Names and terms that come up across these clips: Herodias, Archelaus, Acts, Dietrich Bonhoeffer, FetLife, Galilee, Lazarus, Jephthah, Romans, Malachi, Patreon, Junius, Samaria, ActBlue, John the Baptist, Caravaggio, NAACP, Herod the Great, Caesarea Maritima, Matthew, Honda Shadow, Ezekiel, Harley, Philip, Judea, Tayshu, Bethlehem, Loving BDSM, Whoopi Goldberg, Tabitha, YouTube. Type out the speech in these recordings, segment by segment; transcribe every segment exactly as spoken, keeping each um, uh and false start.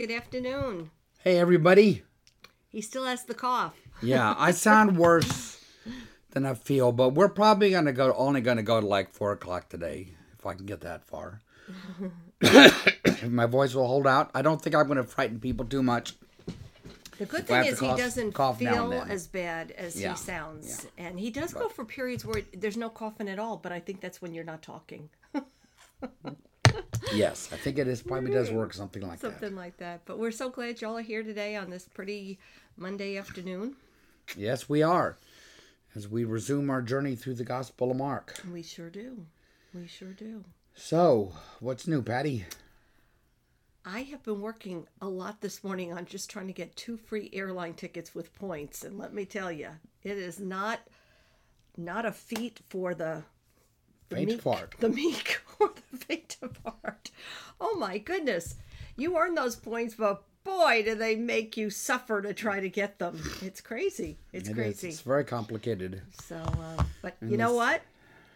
Good afternoon. Hey, everybody. He still has the cough. Yeah, I sound worse than I feel, but we're probably gonna go only gonna go to like four o'clock today, if I can get that far. My voice will hold out. I don't think I'm gonna frighten people too much. The good thing is cough, he doesn't feel as bad as yeah. he sounds. Yeah. And he does but. go for periods where there's no coughing at all, but I think that's when you're not talking. Yes, I think it is probably does work something like something that. Something like that. But we're so glad y'all are here today on this pretty Monday afternoon. Yes, we are. As we resume our journey through the Gospel of Mark. We sure do. We sure do. So, what's new, Patty? I have been working a lot this morning on just trying to get two free airline tickets with points. And let me tell you, it is not not a feat for the, the faint meek, of heart. The meek or the faint of heart. Oh, my goodness. You earn those points, but boy, do they make you suffer to try to get them. It's crazy. It's it crazy. Is. It's very complicated. So, uh, but and you know what?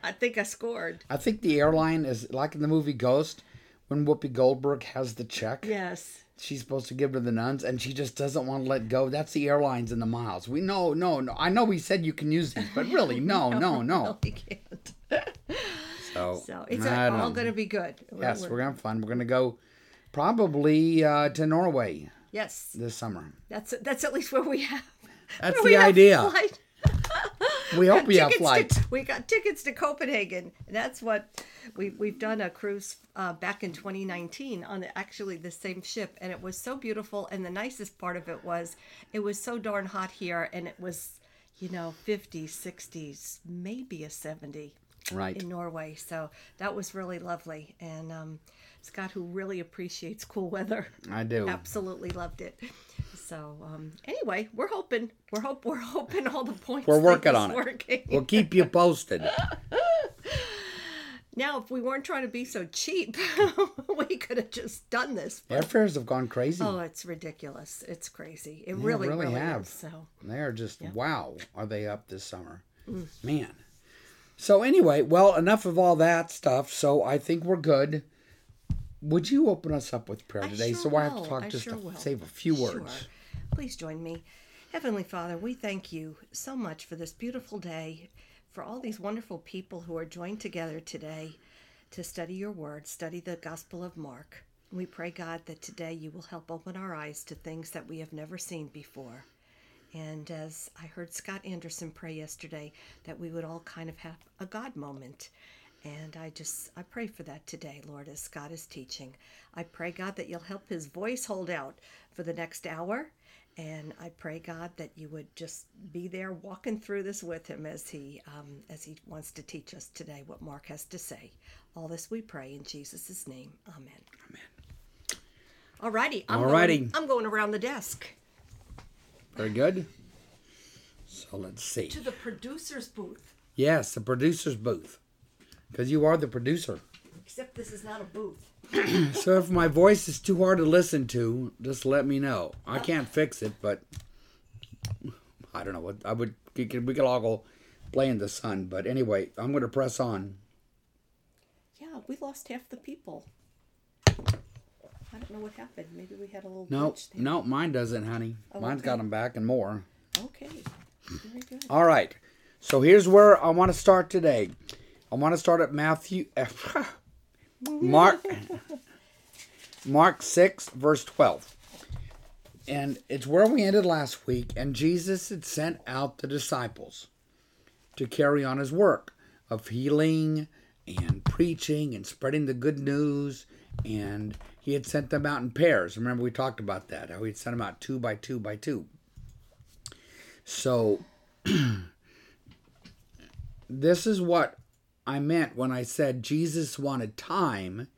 I think I scored. I think the airline is like in the movie Ghost. When Whoopi Goldberg has the check, yes, she's supposed to give to the nuns, and she just doesn't want to let go. That's the airlines and the miles. We no, no, no. I know we said you can use these, but really, no, no, no. no we can't. so, so it's all going to be good. Yes, we're, we're going to have fun. We're going to go probably uh, to Norway. Yes, this summer. That's that's at least where we have. That's the idea. We hope we have flights. To, we got tickets to Copenhagen. That's what we, we've done a cruise uh, back in twenty nineteen on the, actually the same ship. And it was so beautiful. And the nicest part of it was it was so darn hot here. And it was, you know, fifty, sixty, maybe a seventy right. in Norway. So that was really lovely. And um, Scott, who really appreciates cool weather. I do. Absolutely loved it. So um, anyway, we're hoping, we're hope, we're hoping all the points. We're working on it. Working. We'll keep you posted. Now, if we weren't trying to be so cheap, we could have just done this. Airfares have gone crazy. Oh, it's ridiculous. It's crazy. It yeah, really, really, really have. Is, so they are just yeah. wow. Are they up this summer, mm. man? So anyway, well, enough of all that stuff. So I think we're good. Would you open us up with prayer today? I sure so I have to talk I just sure to will. save a few words. Sure. Please join me. Heavenly Father, we thank you so much for this beautiful day, for all these wonderful people who are joined together today to study your word, study the Gospel of Mark. We pray, God, that today you will help open our eyes to things that we have never seen before. And as I heard Scott Anderson pray yesterday, that we would all kind of have a God moment. And I just, I pray for that today, Lord, as Scott is teaching. I pray, God, that you'll help his voice hold out for the next hour. And I pray, God, that you would just be there walking through this with him as he um, as he wants to teach us today what Mark has to say. All this we pray in Jesus' name. Amen. Amen. All righty. I'm, All righty. Going, I'm going around the desk. Very good. So let's see. To the producer's booth. Yes, the producer's booth. Because you are the producer. Except this is not a booth. So if my voice is too hard to listen to, just let me know. I can't fix it, but I don't know what I would. We could all go play in the sun, but anyway, I'm going to press on. Yeah, we lost half the people. I don't know what happened. Maybe we had a little no, glitch there. No, mine doesn't, honey. Oh, Mine's okay. got them back and more. Okay, very good. All right, so here's where I want to start today. I want to start at Matthew, Mark, Mark six, verse twelve. And it's where we ended last week, and Jesus had sent out the disciples to carry on his work of healing and preaching and spreading the good news, and he had sent them out in pairs. Remember, we talked about that, how he had sent them out two by two by two. So, this is what I meant when I said Jesus wanted time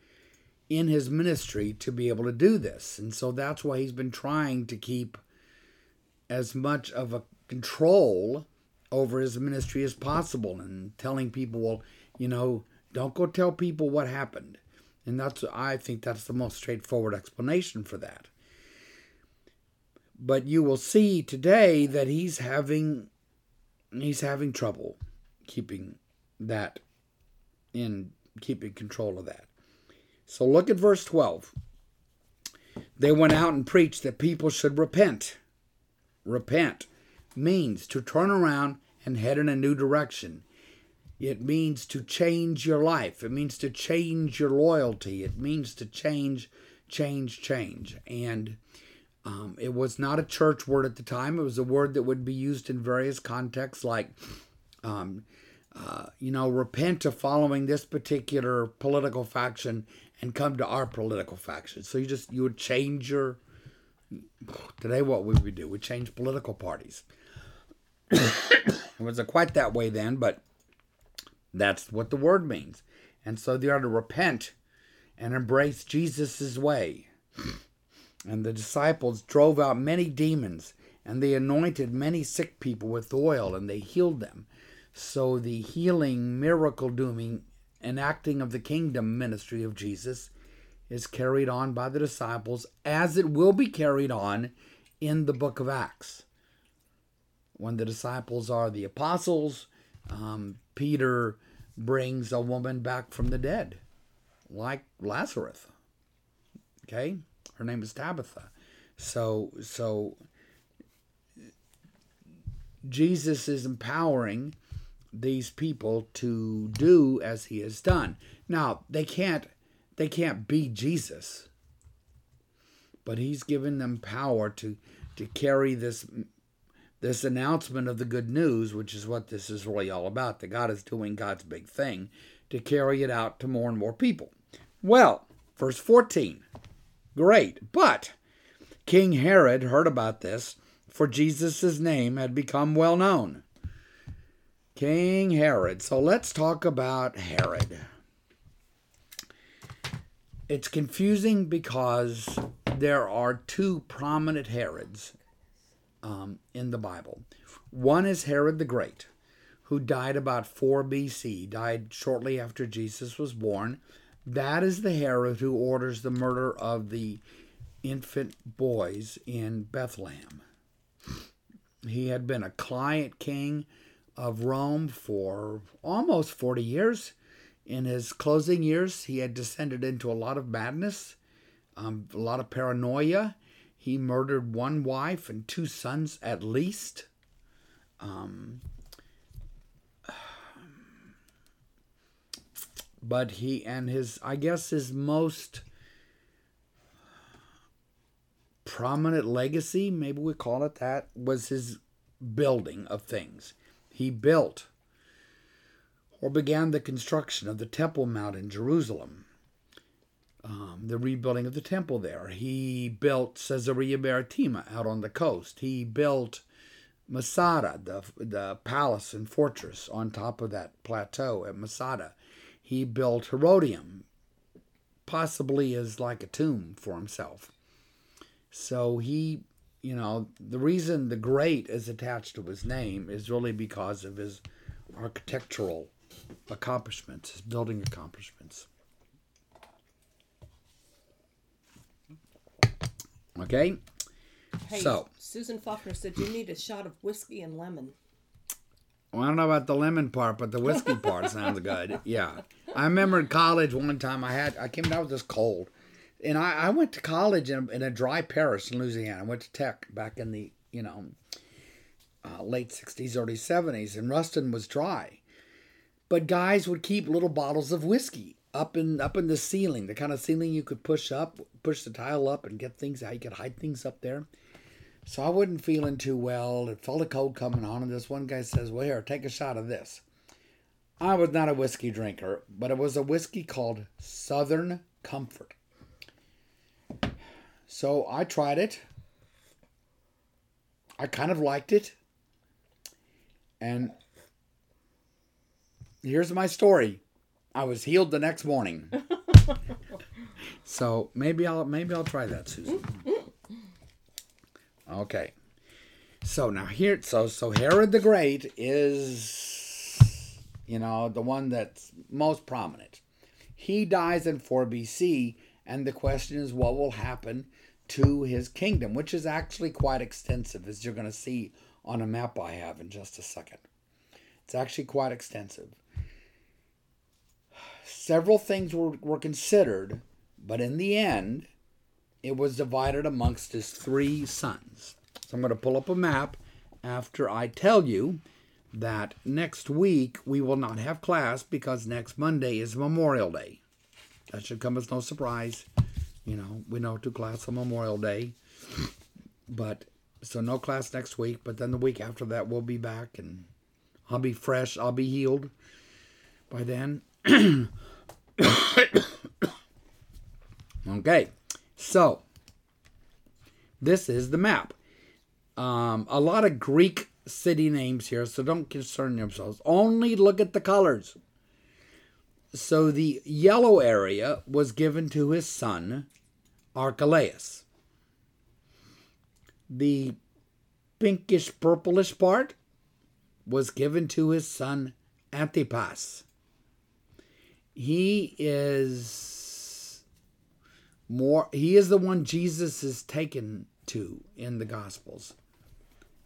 in his ministry to be able to do this. And so that's why he's been trying to keep as much of a control over his ministry as possible and telling people, well, you know, don't go tell people what happened. And that's, I think that's the most straightforward explanation for that. But you will see today that he's having, he's having trouble keeping that in keeping control of that. So look at verse twelve. They went out and preached that people should repent. Repent means to turn around and head in a new direction. It means to change your life. It means to change your loyalty. It means to change, change, change. And um, it was not a church word at the time. It was a word that would be used in various contexts like, um, uh, you know, repent of following this particular political faction and come to our political faction. So you just, you would change your, today what would we do? We'd change political parties. It wasn't quite that way then, but that's what the word means. And so they are to repent and embrace Jesus' way. And the disciples drove out many demons, and they anointed many sick people with oil, and they healed them. So the healing, miracle-doing, and acting of the kingdom ministry of Jesus is carried on by the disciples, as it will be carried on in the book of Acts. When the disciples are the apostles, um, Peter brings a woman back from the dead, like Lazarus. Okay? Her name is Tabitha. So, so Jesus is empowering these people to do as he has done. Now, they can't, they can't be Jesus, but he's given them power to, to carry this This announcement of the good news, which is what this is really all about, that God is doing God's big thing, to carry it out to more and more people. Well, verse fourteen, great. But King Herod heard about this, for Jesus' name had become well known. King Herod. So let's talk about Herod. It's confusing because there are two prominent Herods Um, in the Bible. One is Herod the Great, who died about four B C, died shortly after Jesus was born. That is the Herod who orders the murder of the infant boys in Bethlehem. He had been a client king of Rome for almost forty years. In his closing years, he had descended into a lot of madness, um, a lot of paranoia. He murdered one wife and two sons at least. Um, but he and his, I guess his most prominent legacy, maybe we call it that, was his building of things. He built or began the construction of the Temple Mount in Jerusalem. Um, the rebuilding of the temple there. He built Caesarea Maritima out on the coast. He built Masada, the, the palace and fortress on top of that plateau at Masada. He built Herodium, possibly as like a tomb for himself. So he, you know, the reason the Great is attached to his name is really because of his architectural accomplishments, his building accomplishments. Okay, hey, so Susan Faulkner said you need a shot of whiskey and lemon. Well, I don't know about the lemon part, but the whiskey part sounds good. Yeah, I remember in college one time I had I came down with this cold, and I, I went to college in, in a dry parish in Louisiana. I went to Tech back in the you know uh, late sixties, early seventies, and Ruston was dry, but guys would keep little bottles of whiskey up in up in the ceiling, the kind of ceiling you could push up, push the tile up and get things out. You could hide things up there. So I wasn't feeling too well. It felt a cold coming on, and this one guy says, well, here, take a shot of this. I was not a whiskey drinker, but it was a whiskey called Southern Comfort. So I tried it. I kind of liked it. And here's my story. I was healed the next morning. So maybe I'll maybe I'll try that, Susan. Okay. So now here so so Herod the Great is, you know, the one that's most prominent. He dies in four B C, and the question is what will happen to his kingdom, which is actually quite extensive, as you're going to see on a map I have in just a second. It's actually quite extensive. Several things were, were considered, but in the end, it was divided amongst his three sons. So I'm going to pull up a map after I tell you that next week we will not have class because next Monday is Memorial Day. That should come as no surprise. You know, we don't do class on Memorial Day. But, so no class next week, but then the week after that we'll be back and I'll be fresh, I'll be healed by then. Okay, so this is the map. Um, a lot of Greek city names here, so don't concern yourselves. Only look at the colors. So the yellow area was given to his son, Archelaus. The pinkish-purplish part was given to his son, Antipas. He is more. He is the one Jesus is taken to in the Gospels.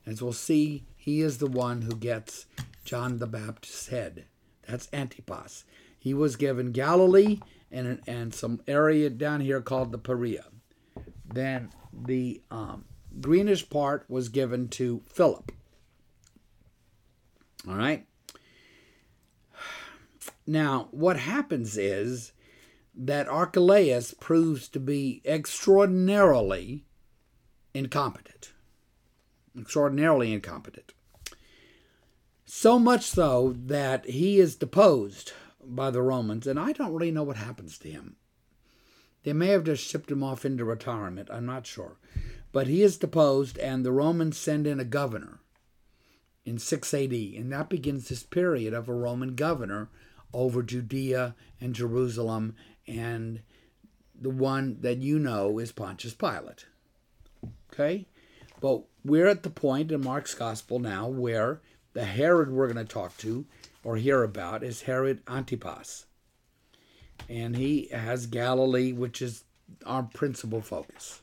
As we'll see, he is the one who gets John the Baptist's head. That's Antipas. He was given Galilee and and some area down here called the Perea. Then the um, greenish part was given to Philip. All right. Now, what happens is that Archelaus proves to be extraordinarily incompetent. Extraordinarily incompetent. So much so that he is deposed by the Romans, and I don't really know what happens to him. They may have just shipped him off into retirement, I'm not sure. But he is deposed, and the Romans send in a governor in six A D, and that begins this period of a Roman governor over Judea and Jerusalem, and the one that you know is Pontius Pilate. Okay? But we're at the point in Mark's Gospel now where the Herod we're going to talk to or hear about is Herod Antipas. And he has Galilee, which is our principal focus.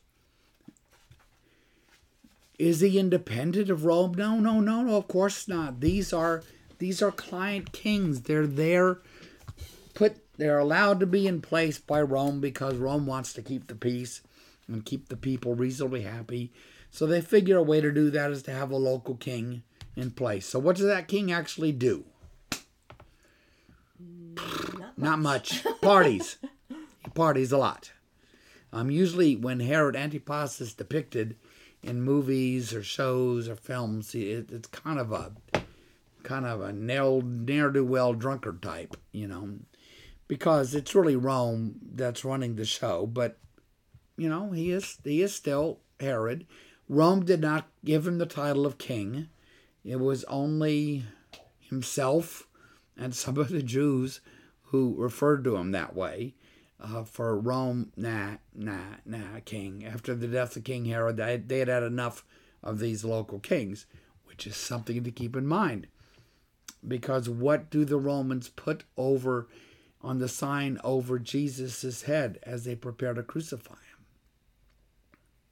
Is he independent of Rome? No, no, no, no, of course not. These are... These are client kings. They're there, put, they're allowed to be in place by Rome because Rome wants to keep the peace and keep the people reasonably happy. So they figure a way to do that is to have a local king in place. So what does that king actually do? Not much. Not much. Parties. He parties a lot. Um, usually when Herod Antipas is depicted in movies or shows or films, it, it's kind of a... kind of a ne'er-do-well drunkard type, you know, because it's really Rome that's running the show. But, you know, he is he is still Herod. Rome did not give him the title of king. It was only himself and some of the Jews who referred to him that way. Uh, for Rome, nah, nah, nah, king. After the death of King Herod, they, they had had enough of these local kings, which is something to keep in mind. Because what do the Romans put over on the sign over Jesus' head as they prepare to crucify him?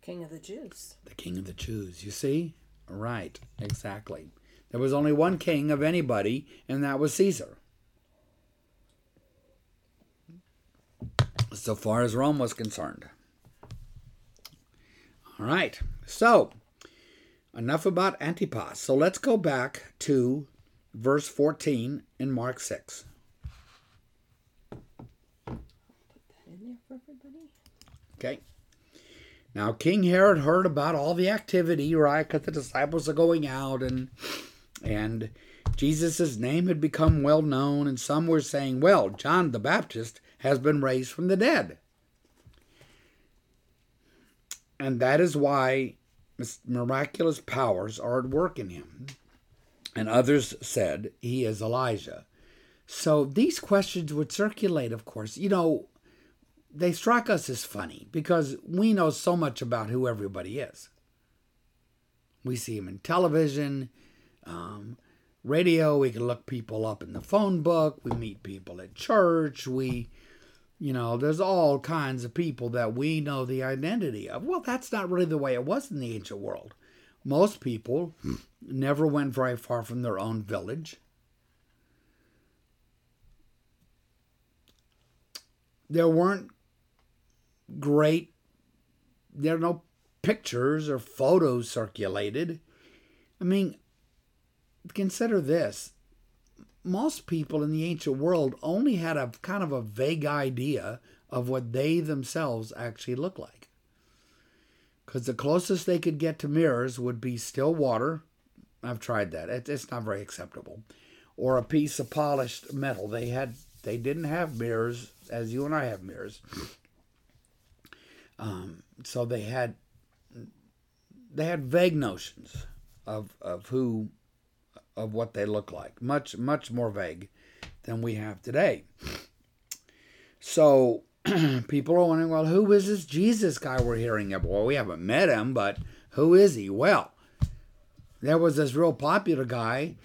King of the Jews. The King of the Jews, you see? Right, exactly. There was only one king of anybody, and that was Caesar. So far as Rome was concerned. All right, so enough about Antipas. So let's go back to verse fourteen in Mark six. Put that in there for everybody. Okay. Now, King Herod heard about all the activity, right? Because the disciples are going out, and and Jesus' name had become well known, and some were saying, well, John the Baptist has been raised from the dead. And that is why miraculous powers are at work in him. And others said, he is Elijah. So these questions would circulate, of course. You know, they strike us as funny because we know so much about who everybody is. We see him in television, um, radio. We can look people up in the phone book. We meet people at church. We, you know, there's all kinds of people that we know the identity of. Well, that's not really the way it was in the ancient world. Most people never went very far from their own village. There weren't great there are no pictures or photos circulated. I mean, consider this. Most people in the ancient world only had a kind of a vague idea of what they themselves actually look like. Because the closest they could get to mirrors would be still water. I've tried that. It's not very acceptable. Or a piece of polished metal. They had, they didn't have mirrors as you and I have mirrors. Um, so they had, they had vague notions of of who, of what they look like. Much, much more vague than we have today. So people are wondering, well, who is this Jesus guy we're hearing of? Well, we haven't met him, but who is he? Well, there was this real popular guy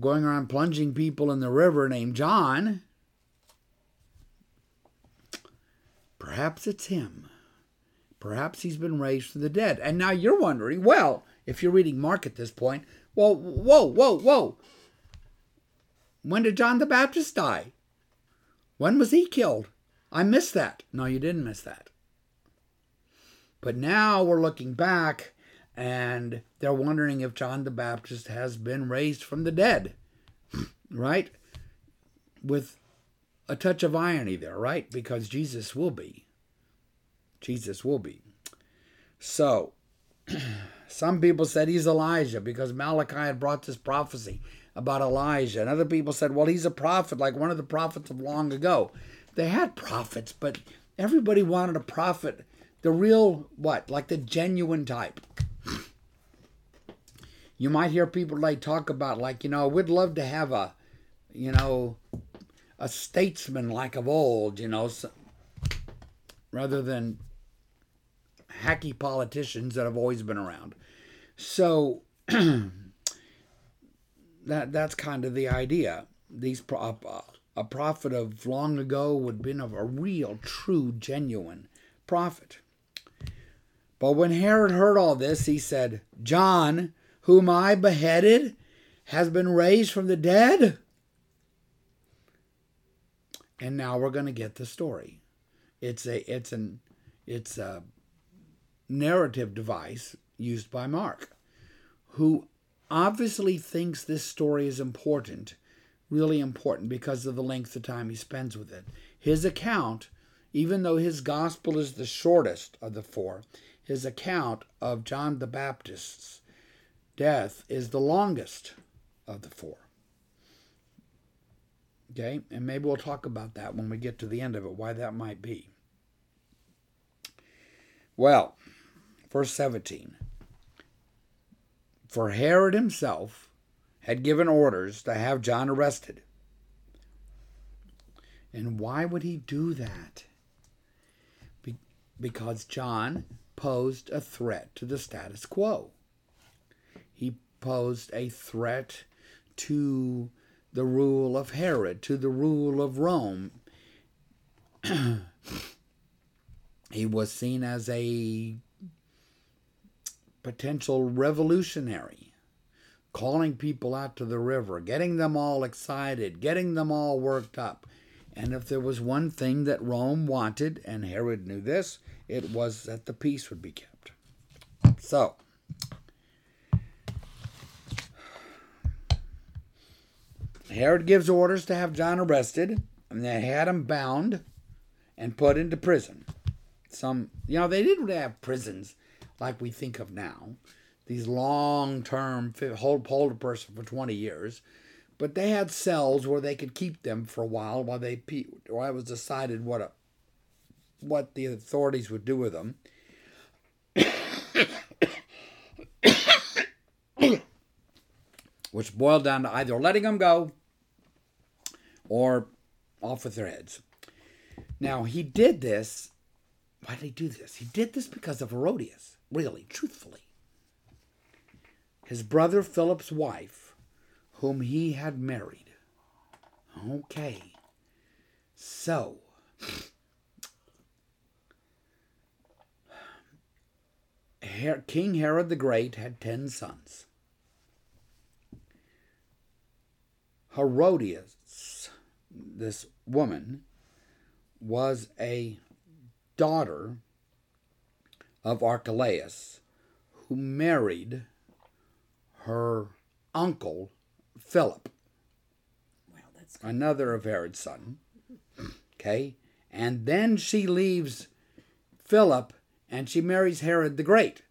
going around plunging people in the river named John. Perhaps it's him. Perhaps he's been raised from the dead. And now you're wondering, well, if you're reading Mark at this point, well, whoa, whoa, whoa. When did John the Baptist die? When was he killed? I missed that. No, you didn't miss that. But now we're looking back and they're wondering if John the Baptist has been raised from the dead, right? With a touch of irony there, right? Because Jesus will be. Jesus will be. So, some people said he's Elijah because Malachi had brought this prophecy about Elijah. And other people said, well, he's a prophet, like one of the prophets of long ago. They had prophets, but everybody wanted a prophet. The real, what? Like the genuine type. You might hear people like talk about, like, you know, we'd love to have a, you know, a statesman like of old, you know, so, rather than hacky politicians that have always been around. So that that's kind of the idea. These uh, a prophet of long ago would have been of a real, true, genuine prophet. But when Herod heard all this, he said, John, whom I beheaded, has been raised from the dead. And now we're going to get the story. It's a it's an it's a narrative device used by Mark, who obviously thinks this story is important, really important because of the length of time he spends with it. His account, even though his gospel is the shortest of the four, his account of John the Baptist's death is the longest of the four. Okay, and maybe we'll talk about that when we get to the end of it, why that might be. Well, verse seventeen. For Herod himself had given orders to have John arrested. And why would he do that? Be- because John posed a threat to the status quo. He posed a threat to the rule of Herod, to the rule of Rome. He was seen as a potential revolutionary, calling people out to the river, getting them all excited, getting them all worked up. And if there was one thing that Rome wanted, and Herod knew this, it was that the peace would be kept. So, Herod gives orders to have John arrested, and they had him bound and put into prison. Some, you know, they didn't have prisons like we think of now. These long-term, hold, hold a person for twenty years. But they had cells where they could keep them for a while while they, while it was decided what a, what the authorities would do with them. Which boiled down to either letting them go or off with their heads. Now, he did this. Why did he do this? He did this because of Herodias, really, truthfully. His brother Philip's wife, whom he had married. Okay. So, Her- King Herod the Great had ten sons. Herodias, this woman, was a daughter of Archelaus, who married her uncle, Philip. Well, that's good. Another of Herod's son. Okay? And then she leaves Philip and she marries Herod the Great,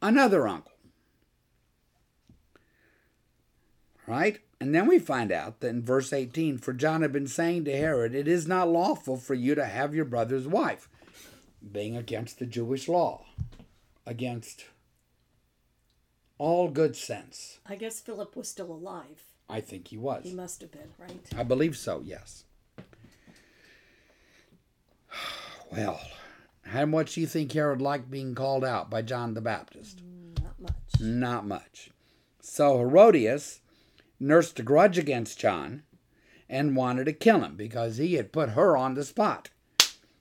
another uncle. Right? And then we find out that in verse eighteen, for John had been saying to Herod, it is not lawful for you to have your brother's wife, being against the Jewish law, against all good sense. I guess Philip was still alive. I think he was. He must have been, right? I believe so, yes. Well, how much do you think Herod liked being called out by John the Baptist? Not much. Not much. So Herodias nursed a grudge against John and wanted to kill him because he had put her on the spot.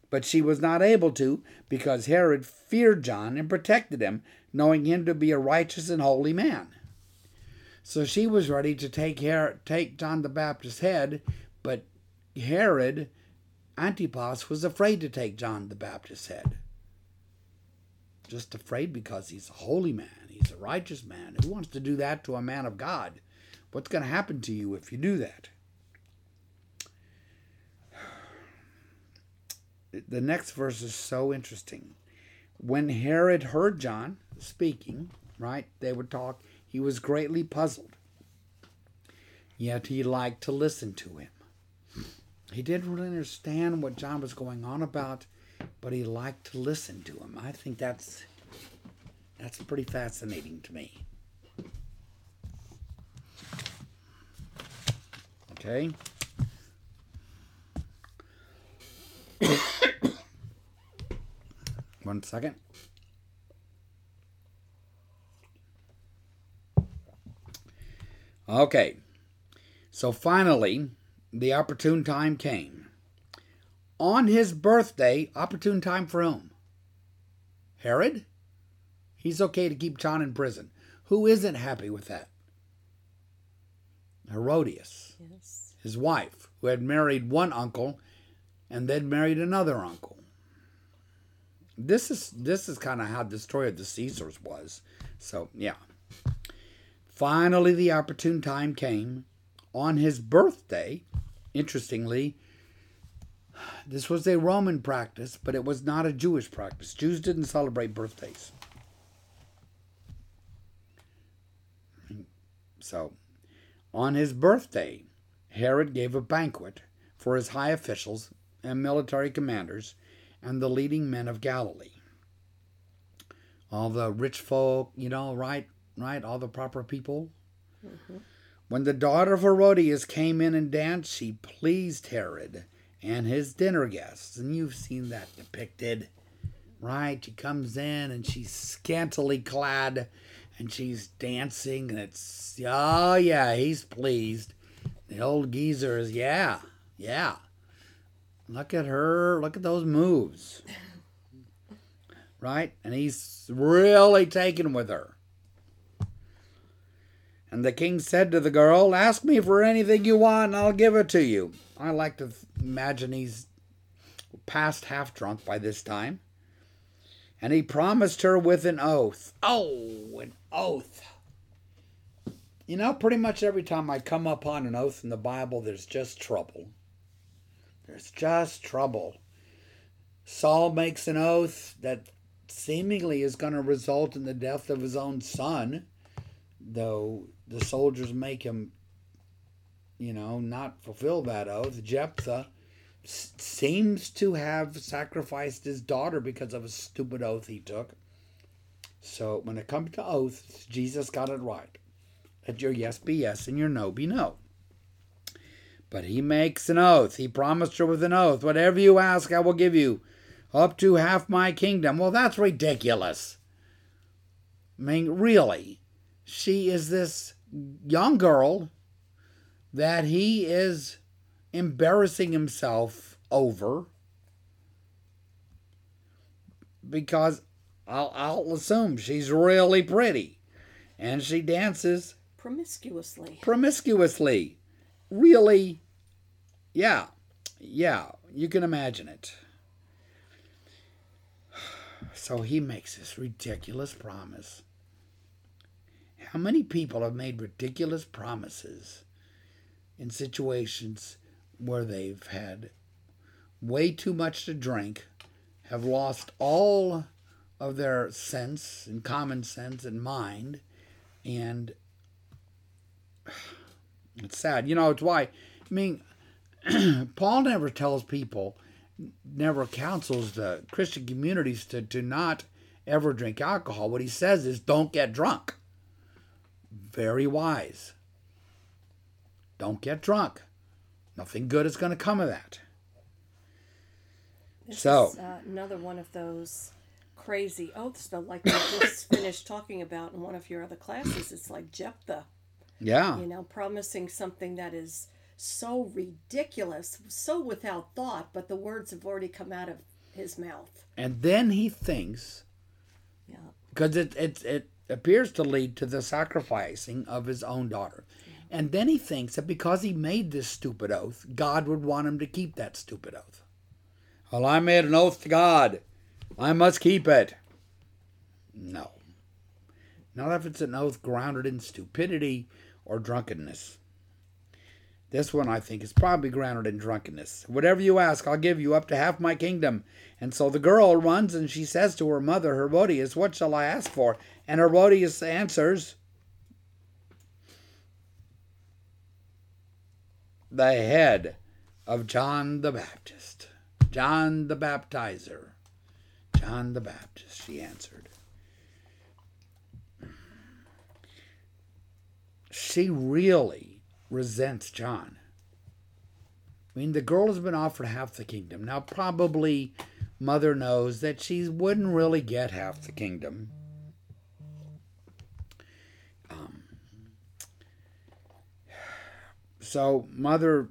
But she was not able to because Herod feared John and protected him, knowing him to be a righteous and holy man. So she was ready to take Herod, take John the Baptist's head, but Herod Antipas was afraid to take John the Baptist's head. Just afraid because he's a holy man. He's a righteous man. Who wants to do that to a man of God? What's going to happen to you if you do that? The next verse is so interesting. When Herod heard John speaking, right, they would talk, he was greatly puzzled. Yet he liked to listen to him. He didn't really understand what John was going on about, but he liked to listen to him. I think that's that's pretty fascinating to me. Okay. One second. Okay. So finally, the opportune time came. On his birthday, opportune time for whom? Herod? He's okay to keep John in prison. Who isn't happy with that? Herodias. Yes. His wife, who had married one uncle and then married another uncle. This is this is kind of how the story of the Caesars was. So, yeah. Finally, the opportune time came. On his birthday, interestingly, this was a Roman practice, but it was not a Jewish practice. Jews didn't celebrate birthdays. So, on his birthday, Herod gave a banquet for his high officials and military commanders and the leading men of Galilee. All the rich folk, you know, right, right, all the proper people. Mm-hmm. When the daughter of Herodias came in and danced, she pleased Herod and his dinner guests. And you've seen that depicted, right? She comes in and she's scantily clad and she's dancing and it's, oh yeah, he's pleased. The old geezer is, yeah, yeah. Look at her, look at those moves. Right? And he's really taken with her. And the king said to the girl, ask me for anything you want and I'll give it to you. I like to imagine he's past half drunk by this time. And he promised her with an oath. Oh, an oath. You know, pretty much every time I come upon an oath in the Bible, there's just trouble. There's just trouble. Saul makes an oath that seemingly is going to result in the death of his own son, though the soldiers make him, you know, not fulfill that oath. Jephthah s- seems to have sacrificed his daughter because of a stupid oath he took. So when it comes to oaths, Jesus got it right. Let your yes be yes and your no be no. But he makes an oath. He promised her with an oath. Whatever you ask, I will give you, up to half my kingdom. Well, that's ridiculous. I mean, really. She is this young girl that he is embarrassing himself over, because I'll, I'll assume she's really pretty and she dances promiscuously. Promiscuously. Really? Yeah. Yeah. You can imagine it. So he makes this ridiculous promise. How many people have made ridiculous promises in situations where they've had way too much to drink, have lost all of their sense and common sense and mind, and it's sad. You know, it's why, I mean, Paul never tells people, never counsels the Christian communities to, to not ever drink alcohol. What he says is, don't get drunk. Very wise. Don't get drunk. Nothing good is going to come of that. This so is, uh, another one of those crazy oaths, though, like we just finished talking about in one of your other classes. It's like Jephthah. Yeah. You know, promising something that is so ridiculous, so without thought, but the words have already come out of his mouth. And then he thinks, yeah, because it, it, it appears to lead to the sacrificing of his own daughter. Yeah. And then he thinks that because he made this stupid oath, God would want him to keep that stupid oath. Well, I made an oath to God. I must keep it. No. Not if it's an oath grounded in stupidity or drunkenness. This one, I think, is probably grounded in drunkenness. Whatever you ask, I'll give you up to half my kingdom. And so the girl runs and she says to her mother, Herodias, what shall I ask for? And Herodias answers, the head of John the Baptist. John the Baptizer. John the Baptist, she answered. She really resents John. I mean, the girl has been offered half the kingdom. Now, probably Mother knows that she wouldn't really get half the kingdom. Um, so, Mother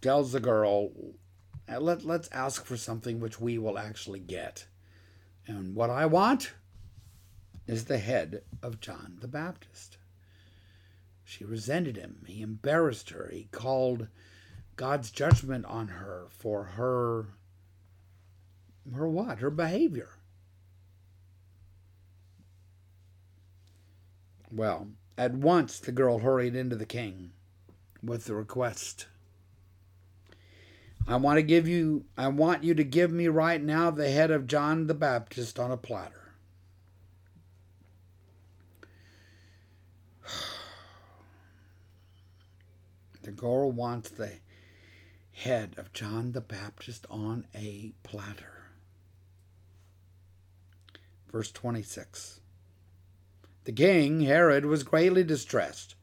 tells the girl, Let, let's ask for something which we will actually get. And what I want is the head of John the Baptist. She resented him. He embarrassed her. He called God's judgment on her for her, her what? Her behavior. Well, at once the girl hurried into the king with the request. I want to give you, I want you to give me right now the head of John the Baptist on a platter. The girl wants the head of John the Baptist on a platter. Verse twenty-six. The king, Herod, was greatly distressed,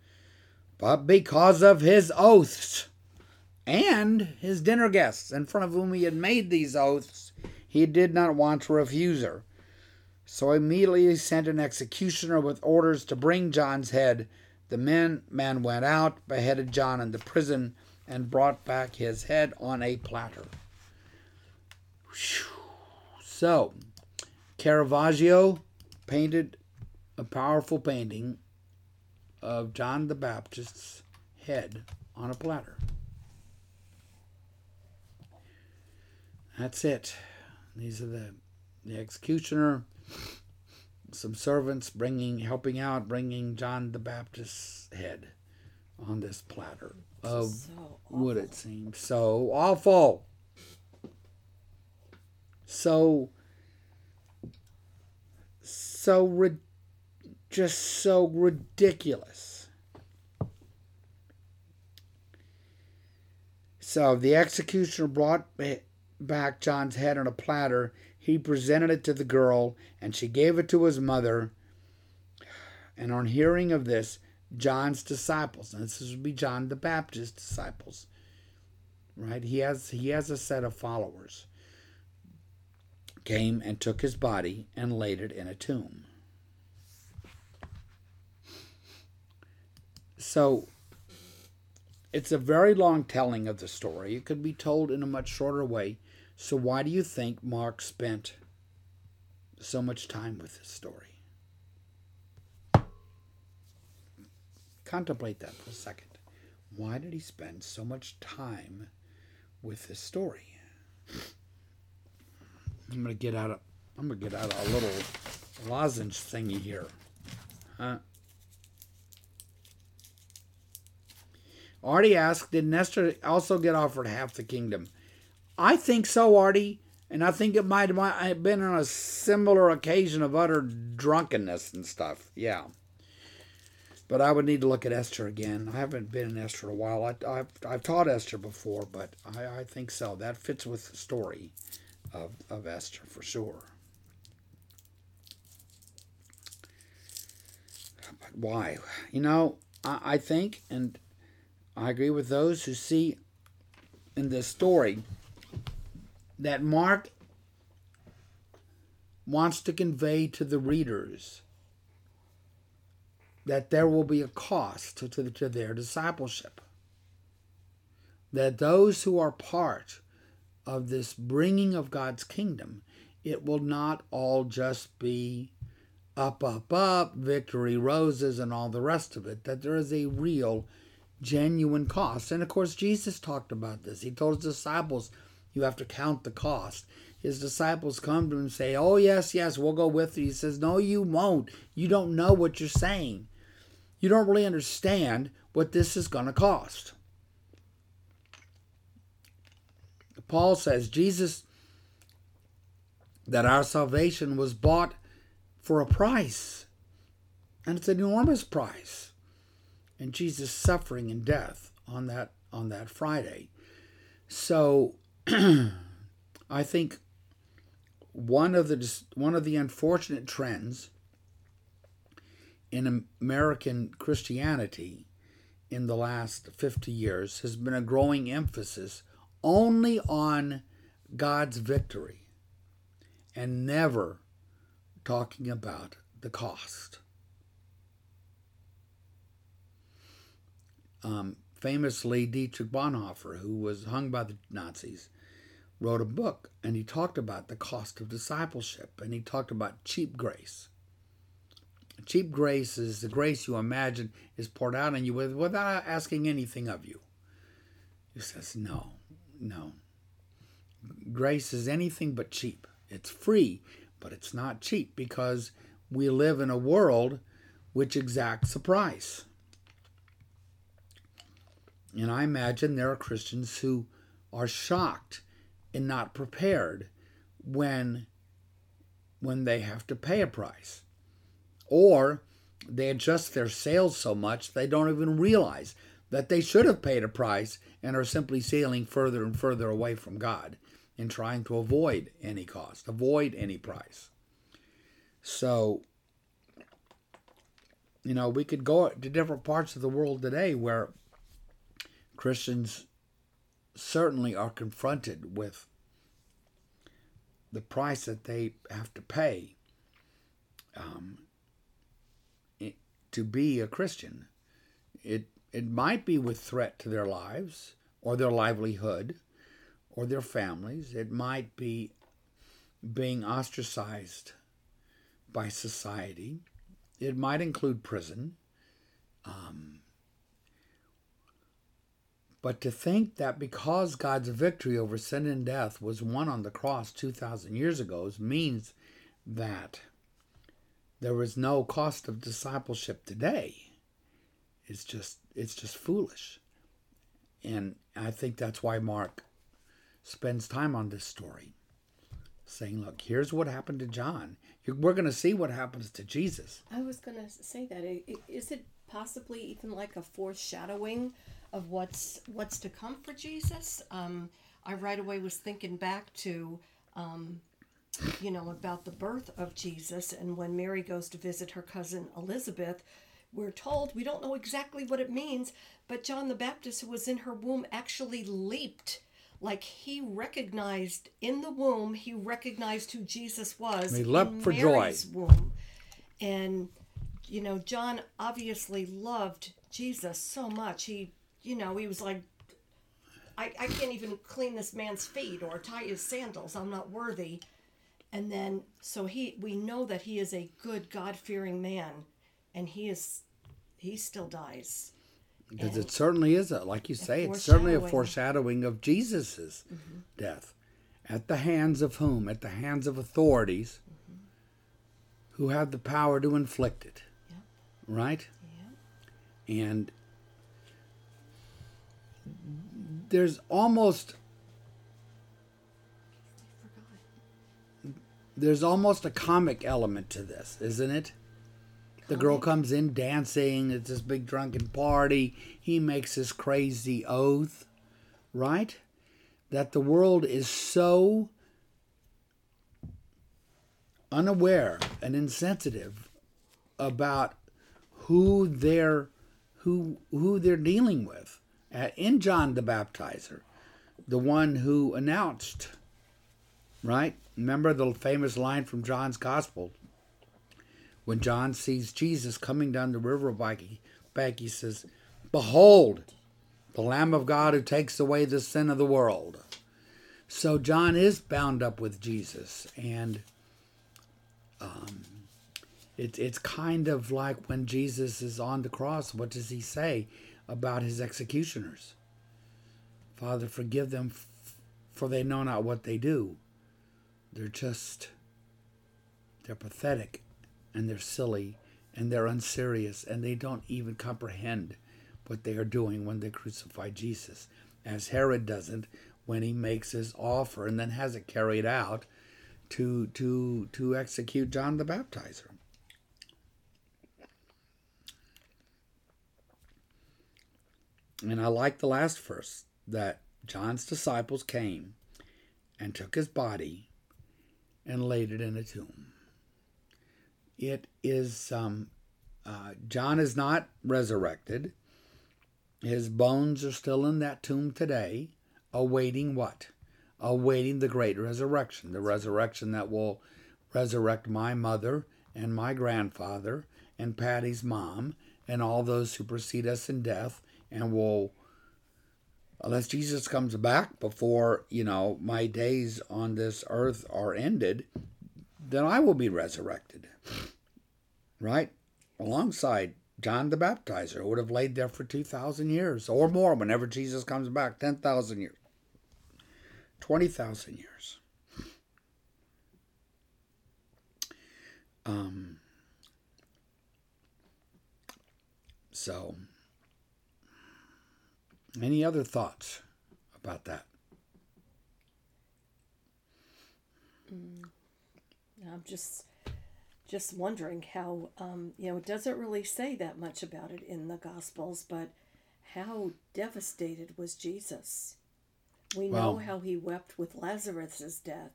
but because of his oaths and his dinner guests, in front of whom he had made these oaths, he did not want to refuse her. So immediately he sent an executioner with orders to bring John's head. The men, man went out, beheaded John in the prison, and brought back his head on a platter. So, Caravaggio painted a powerful painting of John the Baptist's head on a platter. That's it. These are the, the executioner, some servants bringing, helping out, bringing John the Baptist's head on this platter of so wood, it seems. So awful. So, so, ri- just so ridiculous. So the executioner brought back John's head on a platter. He presented it to the girl, and she gave it to his mother. And on hearing of this, John's disciples, and this would be John the Baptist's disciples, right? He has he has a set of followers, came and took his body and laid it in a tomb. So it's a very long telling of the story. It could be told in a much shorter way. So why do you think Mark spent so much time with this story? Contemplate that for a second. Why did he spend so much time with this story? I'm going to get out I'm going to get out a little lozenge thingy here. Huh? Artie asked, did Nestor also get offered half the kingdom? I think so, Artie. And I think it might have been on a similar occasion of utter drunkenness and stuff. Yeah. But I would need to look at Esther again. I haven't been in Esther in a while. I, I've, I've taught Esther before, but I, I think so. That fits with the story of, of Esther for sure. But why? You know, I, I think, and I agree with those who see in this story that Mark wants to convey to the readers that there will be a cost to, to, to their discipleship. That those who are part of this bringing of God's kingdom, it will not all just be up, up, up, victory, roses, and all the rest of it. That there is a real, genuine cost. And of course, Jesus talked about this. He told his disciples, you have to count the cost. His disciples come to him and say, oh, yes, yes, we'll go with you. He says, no, you won't. You don't know what you're saying. You don't really understand what this is going to cost. Paul says, Jesus, that our salvation was bought for a price. And it's an enormous price. And Jesus' suffering and death on that, on that Friday. So I think one of the one of the unfortunate trends in American Christianity in the last fifty years has been a growing emphasis only on God's victory and never talking about the cost. Um, famously, Dietrich Bonhoeffer, who was hung by the Nazis, wrote a book, and he talked about the cost of discipleship, and he talked about cheap grace. Cheap grace is the grace you imagine is poured out on you without asking anything of you. He says, no, no. Grace is anything but cheap. It's free, but it's not cheap because we live in a world which exacts a price. And I imagine there are Christians who are shocked and not prepared when, when they have to pay a price. Or they adjust their sales so much they don't even realize that they should have paid a price and are simply sailing further and further away from God and trying to avoid any cost, avoid any price. So, you know, we could go to different parts of the world today where Christians certainly are confronted with the price that they have to pay um, it, to be a Christian. It it might be with threat to their lives or their livelihood or their families. It might be being ostracized by society. It might include prison. Um, But to think that because God's victory over sin and death was won on the cross two thousand years ago means that there is no cost of discipleship today. It's just, it's just foolish. And I think that's why Mark spends time on this story, saying, look, here's what happened to John. We're going to see what happens to Jesus. I was going to say that. Is it possibly even like a foreshadowing of what's what's to come for Jesus? Um, I right away was thinking back to, um, you know, about the birth of Jesus, and when Mary goes to visit her cousin Elizabeth, we're told, we don't know exactly what it means, but John the Baptist, who was in her womb, actually leaped. Like he recognized in the womb, he recognized who Jesus was. He leapt for Mary's joy. Womb. And, you know, John obviously loved Jesus so much. He You know, he was like, I, I can't even clean this man's feet or tie his sandals. I'm not worthy. And then, so he, we know that he is a good, God-fearing man, and he is, he still dies. Because it certainly is, a, like you say, it's certainly a foreshadowing of Jesus's mm-hmm. death. At the hands of whom? At the hands of authorities who have the power to inflict it. Yeah. Right? Yeah. And there's almost there's almost a comic element to this, isn't it? The girl comes in dancing. It's this big drunken party. He makes this crazy oath, right? That the world is so unaware and insensitive about who they're who who they're dealing with. In John the Baptizer, the one who announced, right? Remember the famous line from John's Gospel. When John sees Jesus coming down the river bank, he says, "Behold, the Lamb of God who takes away the sin of the world." So John is bound up with Jesus. And um, it, it's kind of like when Jesus is on the cross, what does he say about his executioners? "Father, forgive them, for they know not what they do." They're just, they're pathetic. And they're silly, and they're unserious, and they don't even comprehend what they are doing when they crucify Jesus, as Herod doesn't when he makes his offer and then has it carried out to to to execute John the Baptizer. And I like the last verse, that John's disciples came and took his body and laid it in a tomb. It is, um, uh, John is not resurrected. His bones are still in that tomb today, awaiting what? Awaiting the great resurrection, the resurrection that will resurrect my mother and my grandfather and Patty's mom and all those who precede us in death, and will, unless Jesus comes back before, you know, my days on this earth are ended, then I will be resurrected, right? Alongside John the Baptizer, who would have laid there for two thousand years or more whenever Jesus comes back, ten thousand years, twenty thousand years. Um. So, any other thoughts about that? Mm. I'm just just wondering how, um, you know, it doesn't really say that much about it in the Gospels, but how devastated was Jesus? We well, know how he wept with Lazarus's death,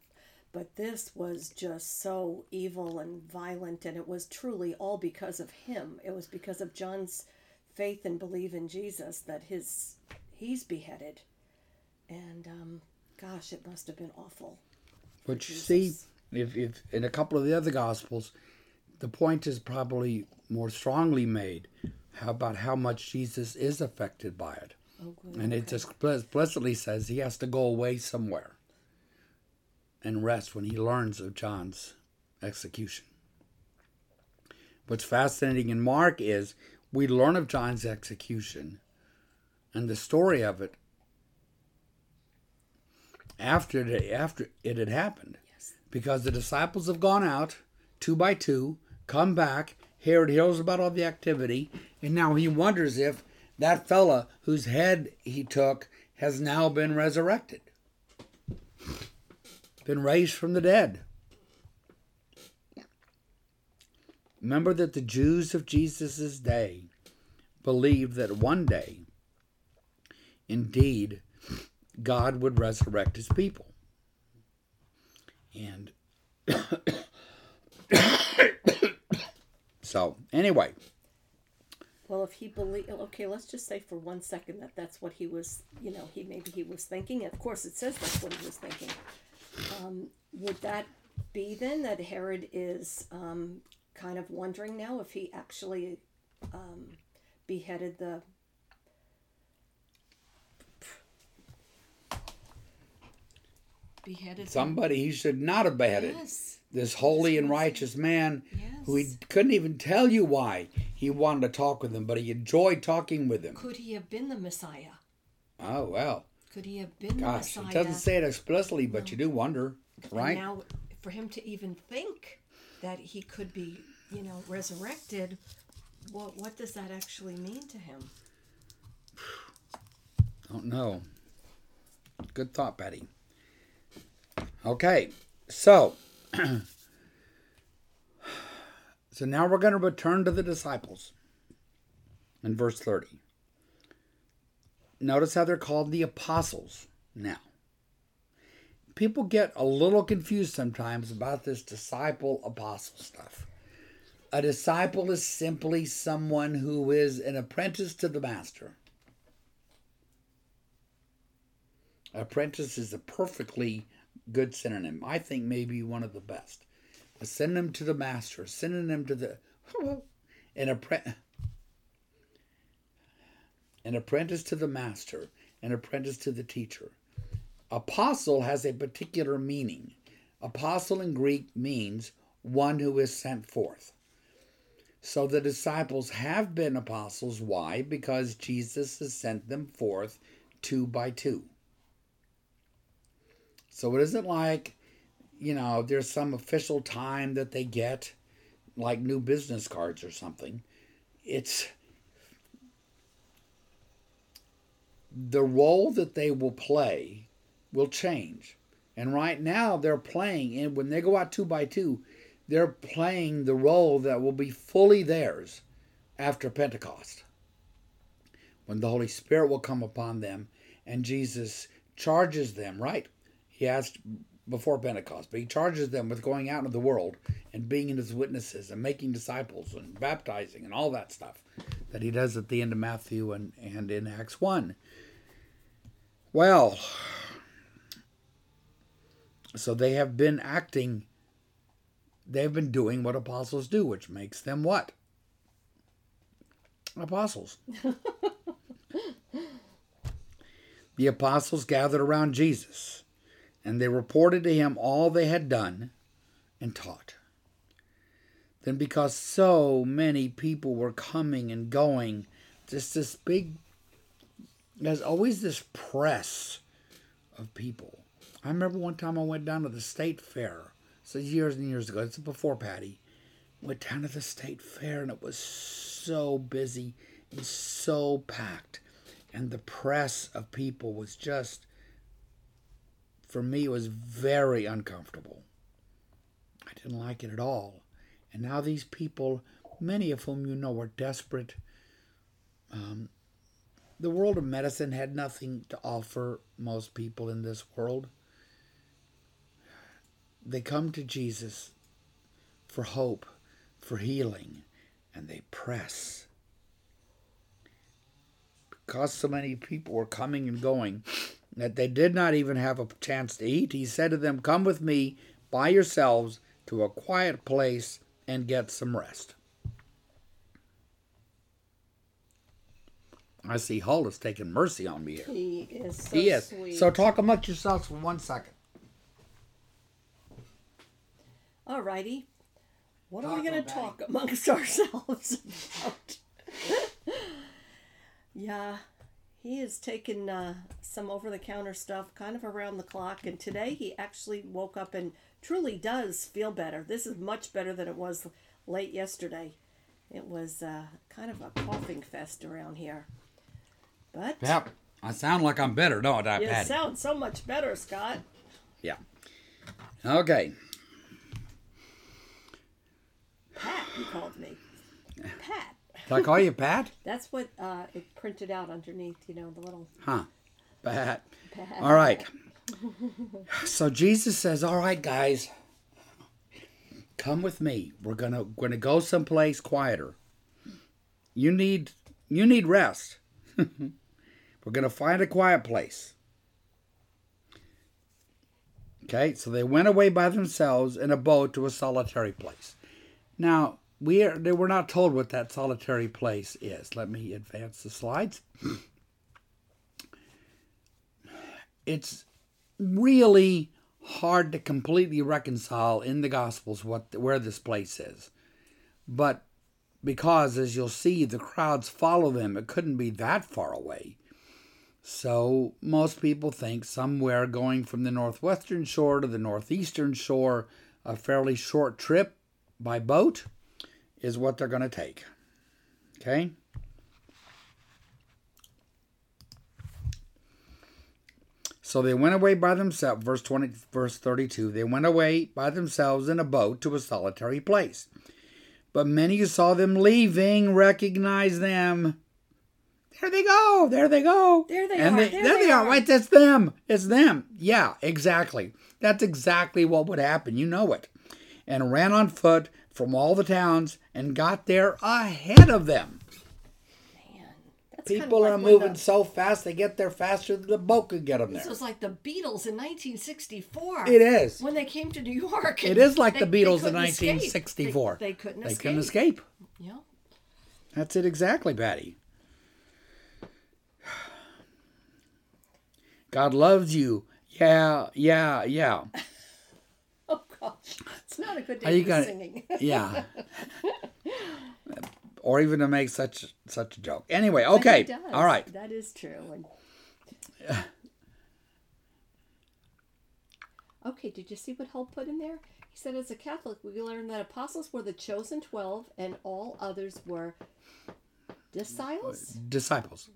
but this was just so evil and violent, and it was truly all because of him. It was because of John's faith and belief in Jesus that his he's beheaded. And, um, gosh, it must have been awful. But you see, If, if in a couple of the other Gospels, the point is probably more strongly made how about how much Jesus is affected by it. Oh, good. And it explicitly says he has to go away somewhere and rest when he learns of John's execution. What's fascinating in Mark is we learn of John's execution and the story of it after it, after it had happened. Because the disciples have gone out, two by two, come back, Herod hears about all the activity, and now he wonders if that fella whose head he took has now been resurrected, been raised from the dead. Remember that the Jews of Jesus' day believed that one day, indeed, God would resurrect his people. And so, anyway. Well, if he believed, okay, let's just say for one second that that's what he was, you know, he maybe he was thinking. Of course, it says that's what he was thinking. Um, would that be then that Herod is um, kind of wondering now if he actually um, beheaded the... Beheaded somebody him. He should not have beheaded. Yes. This holy and righteous man, yes, who he couldn't even tell you why he wanted to talk with him, but he enjoyed talking with him. Could he have been the Messiah? Oh, well. Could he have been Gosh, the Messiah? It doesn't say it explicitly, but no. You do wonder, right? And now, for him to even think that he could be, you know, resurrected, what what does that actually mean to him? Don't know. Good thought, Betty. Okay, so so now we're going to return to the disciples in verse thirty. Notice how they're called the apostles now. People get a little confused sometimes about this disciple-apostle stuff. A disciple is simply someone who is an apprentice to the master. Apprentice is a perfectly good synonym. I think maybe one of the best. A synonym to the master. A synonym to the... An, appre- an apprentice to the master. An apprentice to the teacher. Apostle has a particular meaning. Apostle in Greek means one who is sent forth. So the disciples have been apostles. Why? Because Jesus has sent them forth two by two. So it isn't like, you know, there's some official time that they get, like new business cards or something. It's the role that they will play will change. And right now they're playing, and when they go out two by two, they're playing the role that will be fully theirs after Pentecost, when the Holy Spirit will come upon them and Jesus charges them, right? He asked before Pentecost, but he charges them with going out into the world and being his witnesses and making disciples and baptizing and all that stuff that he does at the end of Matthew and, and in Acts one. Well... So they have been acting, they've been doing what apostles do, which makes them what? Apostles. The apostles gathered around Jesus, and they reported to him all they had done and taught. Then because so many people were coming and going, just this big, there's always this press of people. I remember one time I went down to the state fair. This is years and years ago. This is before Patty. Went down to the state fair, and it was so busy and so packed. And the press of people was just, for me, it was very uncomfortable. I didn't like it at all. And now these people, many of whom you know are desperate. Um, the world of medicine had nothing to offer most people in this world. They come to Jesus for hope, for healing, and they press. Because so many people were coming and going that they did not even have a chance to eat, he said to them, "Come with me by yourselves to a quiet place and get some rest." I see Hull has taken mercy on me here. He is so he is. sweet. So talk amongst yourselves for one second. All righty. What talk are we going to talk amongst ourselves about? Yeah, he has taken uh, some over-the-counter stuff kind of around the clock, and today he actually woke up and truly does feel better. This is much better than it was late yesterday. It was uh, kind of a coughing fest around here. But yep. I sound like I'm better, don't I, Patty? You sound so much better, Scott. Yeah. Okay. Pat, you called me. Pat. Did I call you Pat? That's what uh, it printed out underneath, you know, the little... Huh. Pat. Pat. All right. So Jesus says, all right, guys, come with me. We're going to going to go someplace quieter. You need, you need rest. We're going to find a quiet place. Okay, so they went away by themselves in a boat to a solitary place. Now, we are, they were not told what that solitary place is. Let me advance the slides. It's really hard to completely reconcile in the Gospels what where this place is. But because, as you'll see, the crowds follow them, it couldn't be that far away. So most people think somewhere going from the northwestern shore to the northeastern shore, a fairly short trip, by boat is what they're going to take. Okay? So they went away by themselves, verse twenty, verse thirty-two, they went away by themselves in a boat to a solitary place. But many who saw them leaving recognized them. There they go, there they go. There they and are, they, there, there they, they are. are. Right, that's them, it's them. Yeah, exactly. That's exactly what would happen, you know it. And ran on foot from all the towns and got there ahead of them. People kind of like are moving the, so fast, they get there faster than the boat could get them there. This was like the Beatles in nineteen sixty-four. It is. When they came to New York. It is like they, the Beatles in nineteen sixty-four. They, they couldn't they escape. They couldn't escape. Yeah. That's it exactly, Patty. God loves you. Yeah, yeah, yeah. Oh, gosh. It's not a good day for singing. Yeah. Or even to make such such a joke. Anyway, okay, all right. That is true. And... okay, did you see what Hull put in there? He said, as a Catholic, we learned that apostles were the chosen twelve, and all others were disciples. Disciples.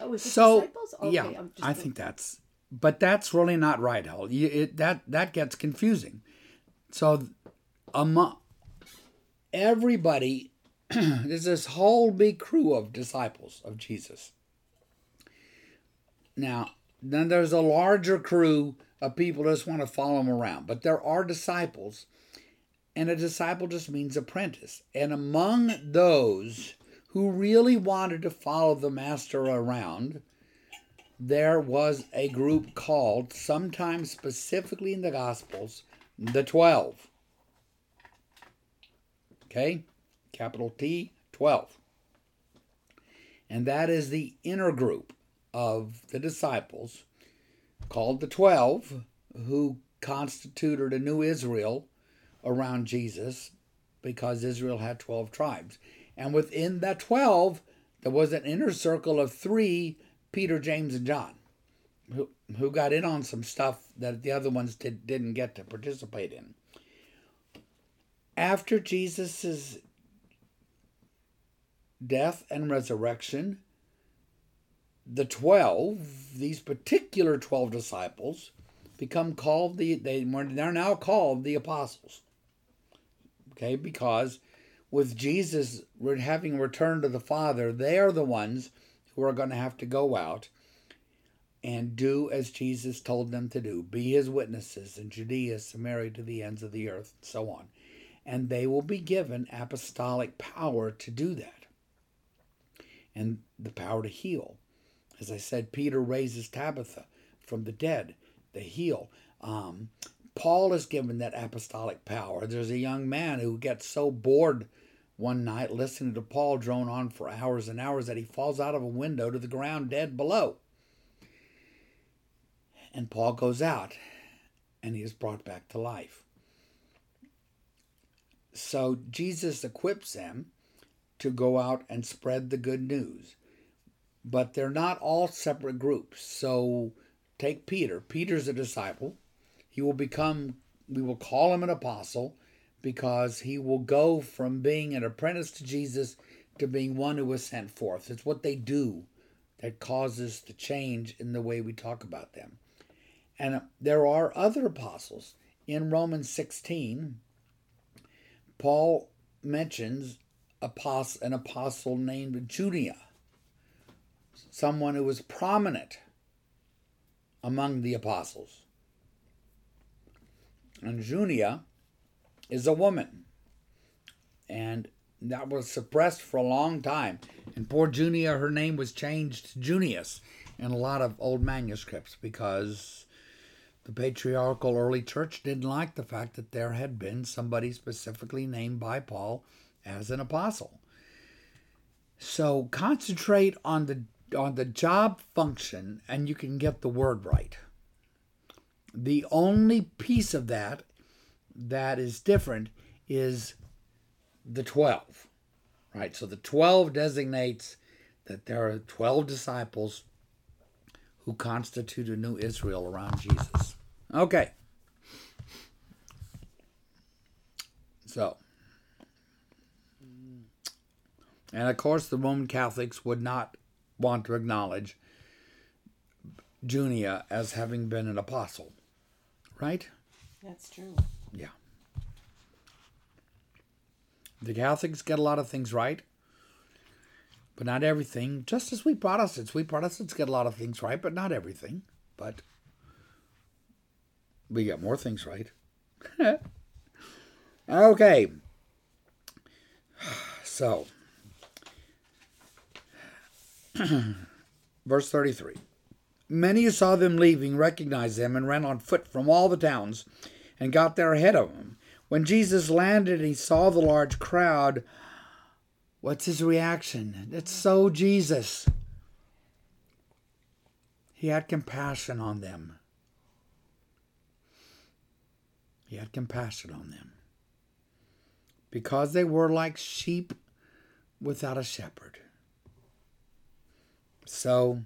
Oh, is it so, disciples? Okay, yeah, I'm just I think that's. But that's really not right, Hull. You, it, that that gets confusing. So, among everybody. There's this whole big crew of disciples of Jesus. Now, then there's a larger crew of people that just want to follow him around. But there are disciples, and a disciple just means apprentice. And among those who really wanted to follow the master around, there was a group called, sometimes specifically in the Gospels, the Twelve. Okay? Capital T, twelve. And that is the inner group of the disciples called the twelve, who constituted a new Israel around Jesus, because Israel had twelve tribes. And within that twelve, there was an inner circle of three, Peter, James, and John, who, who got in on some stuff that the other ones did, didn't get to participate in. After Jesus's death and resurrection, the twelve, these particular twelve disciples, become called the, they, they're now called the apostles. Okay, because with Jesus having returned to the Father, they are the ones who are going to have to go out and do as Jesus told them to do. Be his witnesses in Judea, Samaria, to the ends of the earth, and so on. And they will be given apostolic power to do that. And the power to heal. As I said, Peter raises Tabitha from the dead. They heal. Um, Paul is given that apostolic power. There's a young man who gets so bored one night listening to Paul drone on for hours and hours that he falls out of a window to the ground dead below. And Paul goes out and he is brought back to life. So Jesus equips them to go out and spread the good news. But they're not all separate groups. So take Peter. Peter's a disciple. He will become, we will call him an apostle, because he will go from being an apprentice to Jesus to being one who was sent forth. It's what they do that causes the change in the way we talk about them. And there are other apostles. In Romans sixteen, Paul mentions Apostle, an apostle named Junia, someone who was prominent among the apostles. And Junia is a woman, and that was suppressed for a long time. And poor Junia, her name was changed to Junius in a lot of old manuscripts, because the patriarchal early church didn't like the fact that there had been somebody specifically named by Paul as an apostle. So concentrate on the on the job function and you can get the word right. The only piece of that that is different is the twelve. Right? So the twelve designates that there are twelve disciples who constitute a new Israel around Jesus. Okay. So And of course, the Roman Catholics would not want to acknowledge Junia as having been an apostle, right? That's true. Yeah. The Catholics get a lot of things right, but not everything. Just as we Protestants, we Protestants get a lot of things right, but not everything. But we get more things right. Okay. So, verse thirty-three. Many who saw them leaving recognized them and ran on foot from all the towns and got there ahead of them. When Jesus landed and he saw the large crowd, what's his reaction? That's so Jesus. He had compassion on them. He had compassion on them. Because they were like sheep without a shepherd. So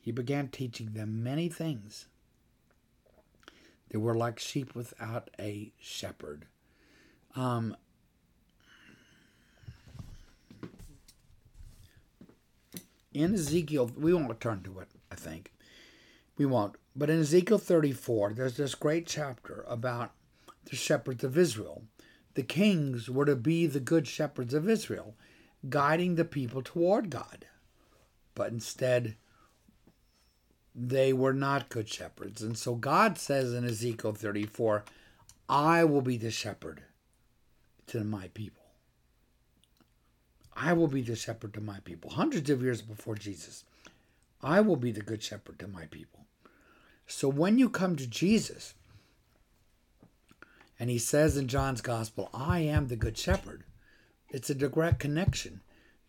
he began teaching them many things. They were like sheep without a shepherd. Um, in Ezekiel, we won't turn to it, I think. We won't. But in Ezekiel thirty-four, there's this great chapter about the shepherds of Israel. The kings were to be the good shepherds of Israel, guiding the people toward God. But instead, they were not good shepherds. And so God says in Ezekiel thirty-four, I will be the shepherd to my people. I will be the shepherd to my people. Hundreds of years before Jesus, I will be the good shepherd to my people. So when you come to Jesus, and he says in John's Gospel, I am the good shepherd, it's a direct connection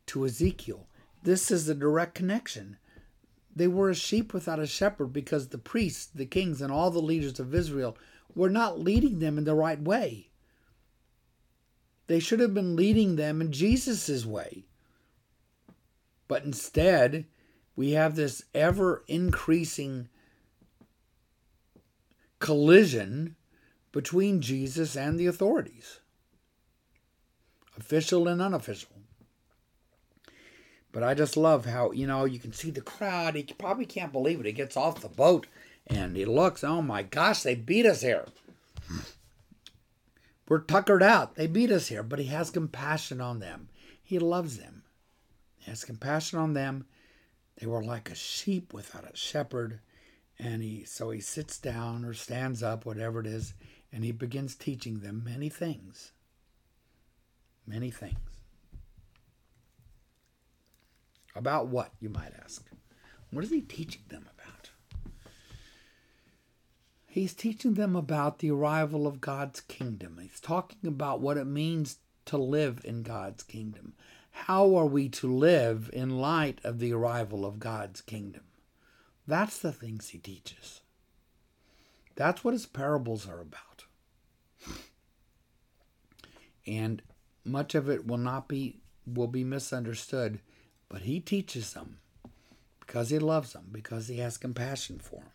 to Ezekiel. This is a direct connection. They were a sheep without a shepherd because the priests, the kings, and all the leaders of Israel were not leading them in the right way. They should have been leading them in Jesus' way. But instead, we have this ever-increasing collision between Jesus and the authorities, official and unofficial. But I just love how, you know, you can see the crowd. He probably can't believe it. He gets off the boat and he looks. Oh my gosh, they beat us here. We're tuckered out. They beat us here. But he has compassion on them. He loves them. He has compassion on them. They were like a sheep without a shepherd. And he, so he sits down or stands up, whatever it is, and he begins teaching them many things. Many things. About what, you might ask? What is he teaching them about? He's teaching them about the arrival of God's kingdom. He's talking about what it means to live in God's kingdom. How are we to live in light of the arrival of God's kingdom? That's the things he teaches. That's what his parables are about. And much of it will not be will be misunderstood. But he teaches them because he loves them, because he has compassion for them.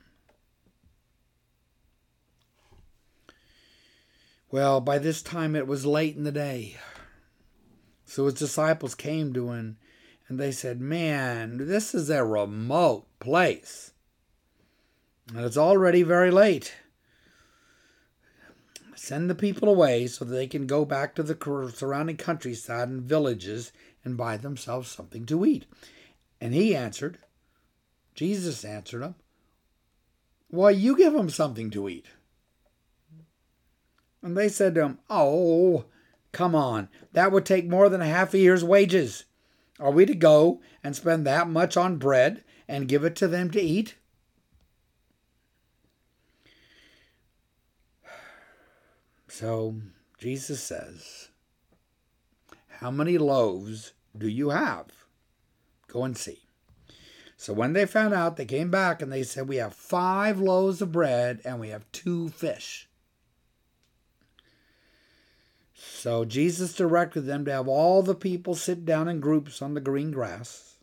Well, by this time it was late in the day. So his disciples came to him and they said, man, this is a remote place. And it's already very late. Send the people away so that they can go back to the surrounding countryside and villages and buy themselves something to eat. And he answered, Jesus answered him, why, you give them something to eat. And they said to him, oh, come on, that would take more than a half a year's wages. Are we to go and spend that much on bread and give it to them to eat? So Jesus says, how many loaves do you have? Go and see. So when they found out, they came back and they said, we have five loaves of bread and we have two fish. So Jesus directed them to have all the people sit down in groups on the green grass.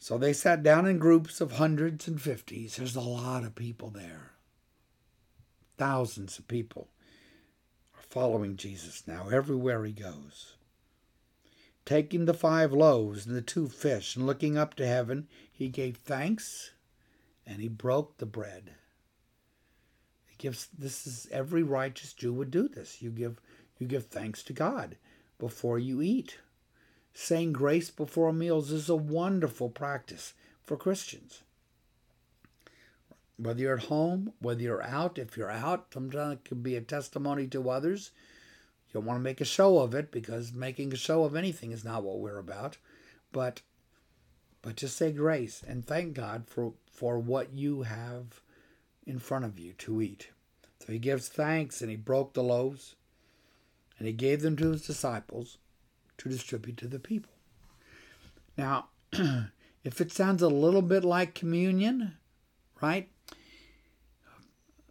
So they sat down in groups of hundreds and fifties. There's a lot of people there. Thousands of people. following Jesus now everywhere he goes. Taking the five loaves and the two fish and looking up to heaven, he gave thanks and he broke the bread. It gives, this is every righteous Jew would do this. You give, you give thanks to God before you eat. Saying grace before meals is a wonderful practice for Christians. Whether you're at home, whether you're out, if you're out, sometimes it can be a testimony to others. You don't want to make a show of it, because making a show of anything is not what we're about. But but just say grace and thank God for, for what you have in front of you to eat. So he gives thanks and he broke the loaves and he gave them to his disciples to distribute to the people. Now, if it sounds a little bit like communion, right?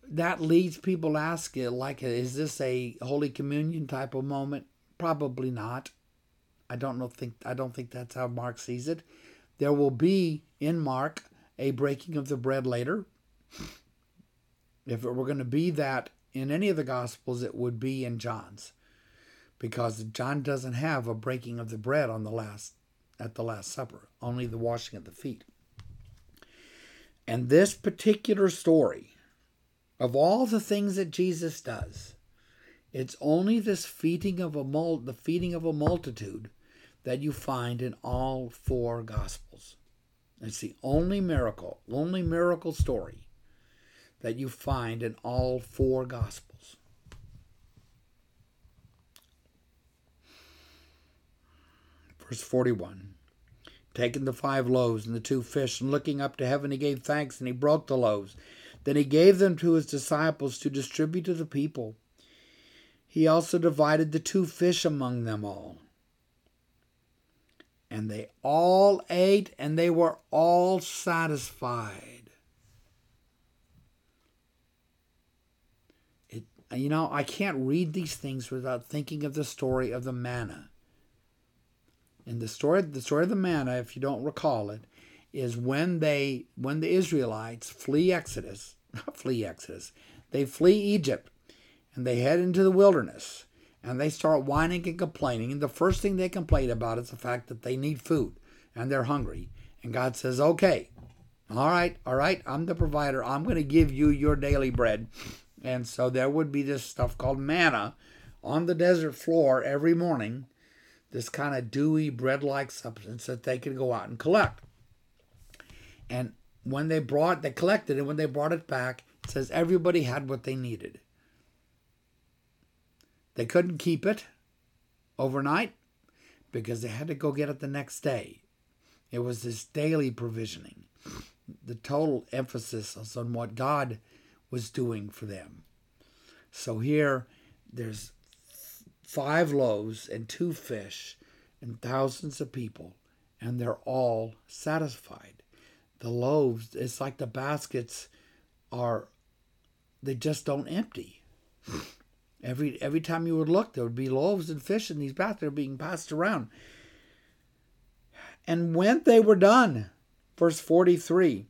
That leads people to ask, like, is this a Holy Communion type of moment? Probably not. I don't know, think I don't think that's how Mark sees it. There will be, in Mark, a breaking of the bread later. If it were going to be that in any of the Gospels, it would be in John's, because John doesn't have a breaking of the bread on the last at the Last Supper, only the washing of the feet. And this particular story, of all the things that Jesus does, it's only this feeding of a mul- the feeding of a multitude that you find in all four Gospels. It's the only miracle, only miracle story that you find in all four Gospels. Verse forty-one, taking the five loaves and the two fish and looking up to heaven, he gave thanks and he broke the loaves. Then he gave them to his disciples to distribute to the people. He also divided the two fish among them all. And they all ate and they were all satisfied. It, you know, I can't read these things without thinking of the story of the manna. And the story, the story of the manna, if you don't recall it, is when they, when the Israelites flee Exodus, not flee Exodus, they flee Egypt, and they head into the wilderness, and they start whining and complaining, and the first thing they complain about is the fact that they need food, and they're hungry, and God says, okay, all right, all right, I'm the provider, I'm going to give you your daily bread, and so there would be this stuff called manna on the desert floor every morning, this kind of dewy, bread-like substance that they could go out and collect. And when they brought, they collected, and when they brought it back, it says everybody had what they needed. They couldn't keep it overnight because they had to go get it the next day. It was this daily provisioning, the total emphasis on what God was doing for them. So here, there's five loaves and two fish and thousands of people, and they're all satisfied. The loaves, it's like the baskets are, they just don't empty. Every every time you would look, there would be loaves and fish in these baskets being passed around. And when they were done, verse forty-three,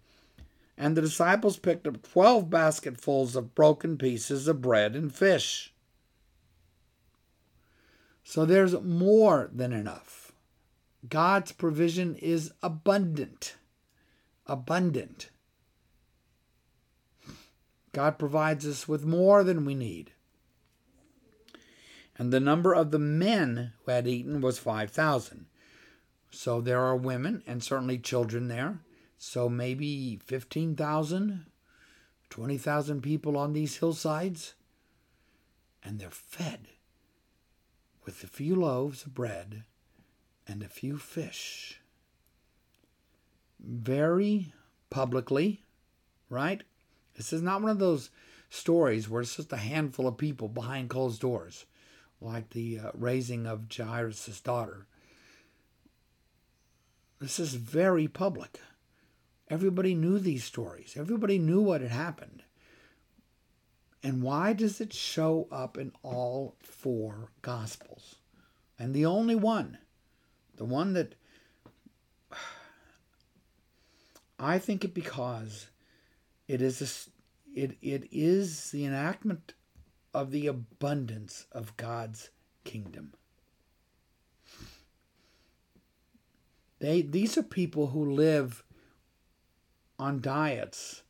and the disciples picked up twelve basketfuls of broken pieces of bread and fish. So there's more than enough. God's provision is abundant. Abundant. God provides us with more than we need. And the number of the men who had eaten was five thousand. So there are women and certainly children there. So maybe fifteen thousand, twenty thousand people on these hillsides. And they're fed with a few loaves of bread and a few fish. Very publicly, right? This is not one of those stories where it's just a handful of people behind closed doors, like the uh, raising of Jairus' daughter. This is very public. Everybody knew these stories. Everybody knew what had happened. And why does it show up in all four Gospels? And the only one, the one that I think it because it is a, it it is the enactment of the abundance of God's kingdom. They, these are people who live on diets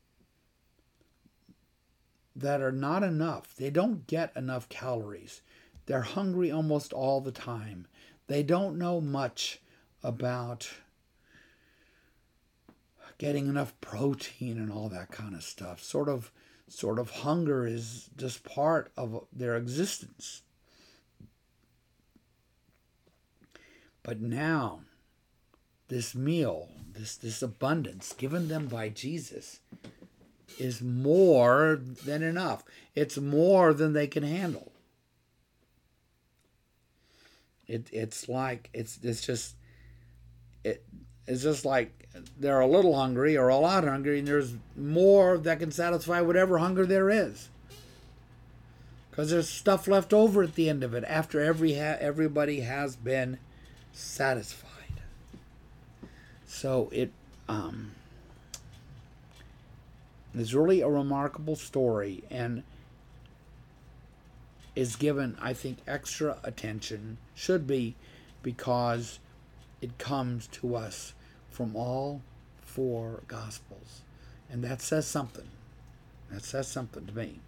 that are not enough. They don't get enough calories. They're hungry almost all the time. They don't know much about getting enough protein and all that kind of stuff. Sort of, sort of hunger is just part of their existence. But now, this meal, this, this abundance given them by Jesus is more than enough. It's more than they can handle. It it's like it's it's just it it's just like they're a little hungry or a lot hungry, and there's more that can satisfy whatever hunger there is. Because there's stuff left over at the end of it after every ha- everybody has been satisfied. So it um, is really a remarkable story, and is given, I think, extra attention, should be, because it comes to us from all four Gospels. And that says something. That says something to me.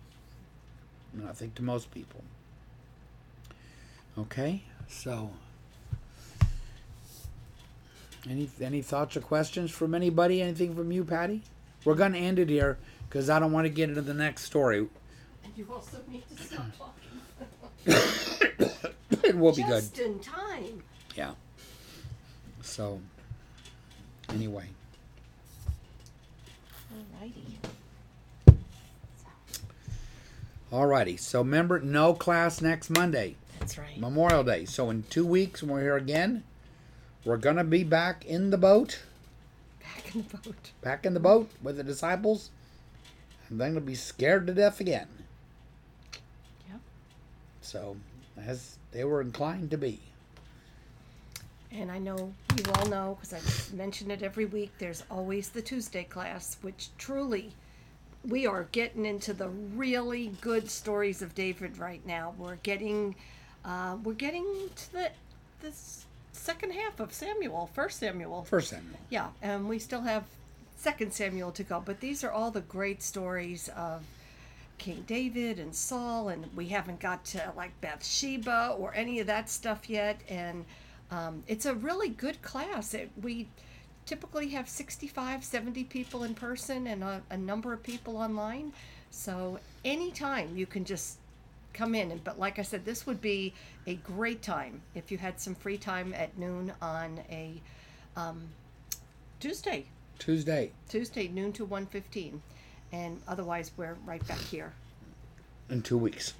And I think to most people. Okay? So, any any thoughts or questions from anybody? Anything from you, Patty? We're going to end it here, because I don't want to get into the next story. You also need to stop talking. It will be good. Just in time. Yeah. So, anyway. Alrighty. Alrighty. So, remember, no class next Monday. That's right. Memorial Day. So, in two weeks, when we're here again, we're going to be back in the boat. Back in the boat. Back in the boat with the disciples. And then they'll be scared to death again. So, as they were inclined to be. And I know you all know, because I mention it every week, there's always the Tuesday class, which truly, we are getting into the really good stories of David right now. We're getting uh, we're getting to the, the second half of Samuel, First Samuel. First Samuel. Yeah, and we still have Second Samuel to go, but these are all the great stories of King David and Saul, and we haven't got to like Bathsheba or any of that stuff yet, and um, it's a really good class. It, we typically have sixty-five, seventy people in person and a, a number of people online, so anytime you can just come in, and, but like I said, this would be a great time if you had some free time at noon on a um, Tuesday. Tuesday. Tuesday, noon to one fifteen. And otherwise, we're right back here. In two weeks.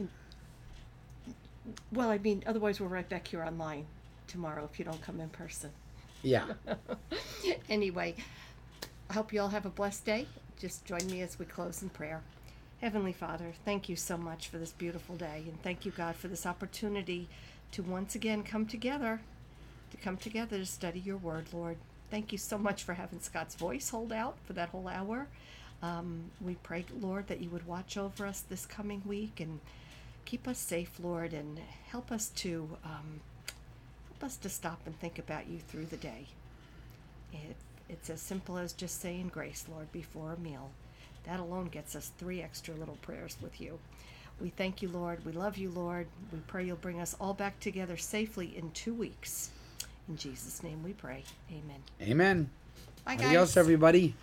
Well, I mean, otherwise, we're right back here online tomorrow if you don't come in person. Yeah. Anyway, I hope you all have a blessed day. Just join me as we close in prayer. Heavenly Father, thank you so much for this beautiful day. And thank you, God, for this opportunity to once again come together, to come together to study your word, Lord. Thank you so much for having Scott's voice hold out for that whole hour. Um, we pray, Lord, that you would watch over us this coming week and keep us safe, Lord, and help us to um, help us to stop and think about you through the day. It, it's as simple as just saying grace, Lord, before a meal. That alone gets us three extra little prayers with you. We thank you, Lord. We love you, Lord. We pray you'll bring us all back together safely in two weeks. In Jesus' name we pray. Amen. Amen. Bye, guys. Adios, everybody.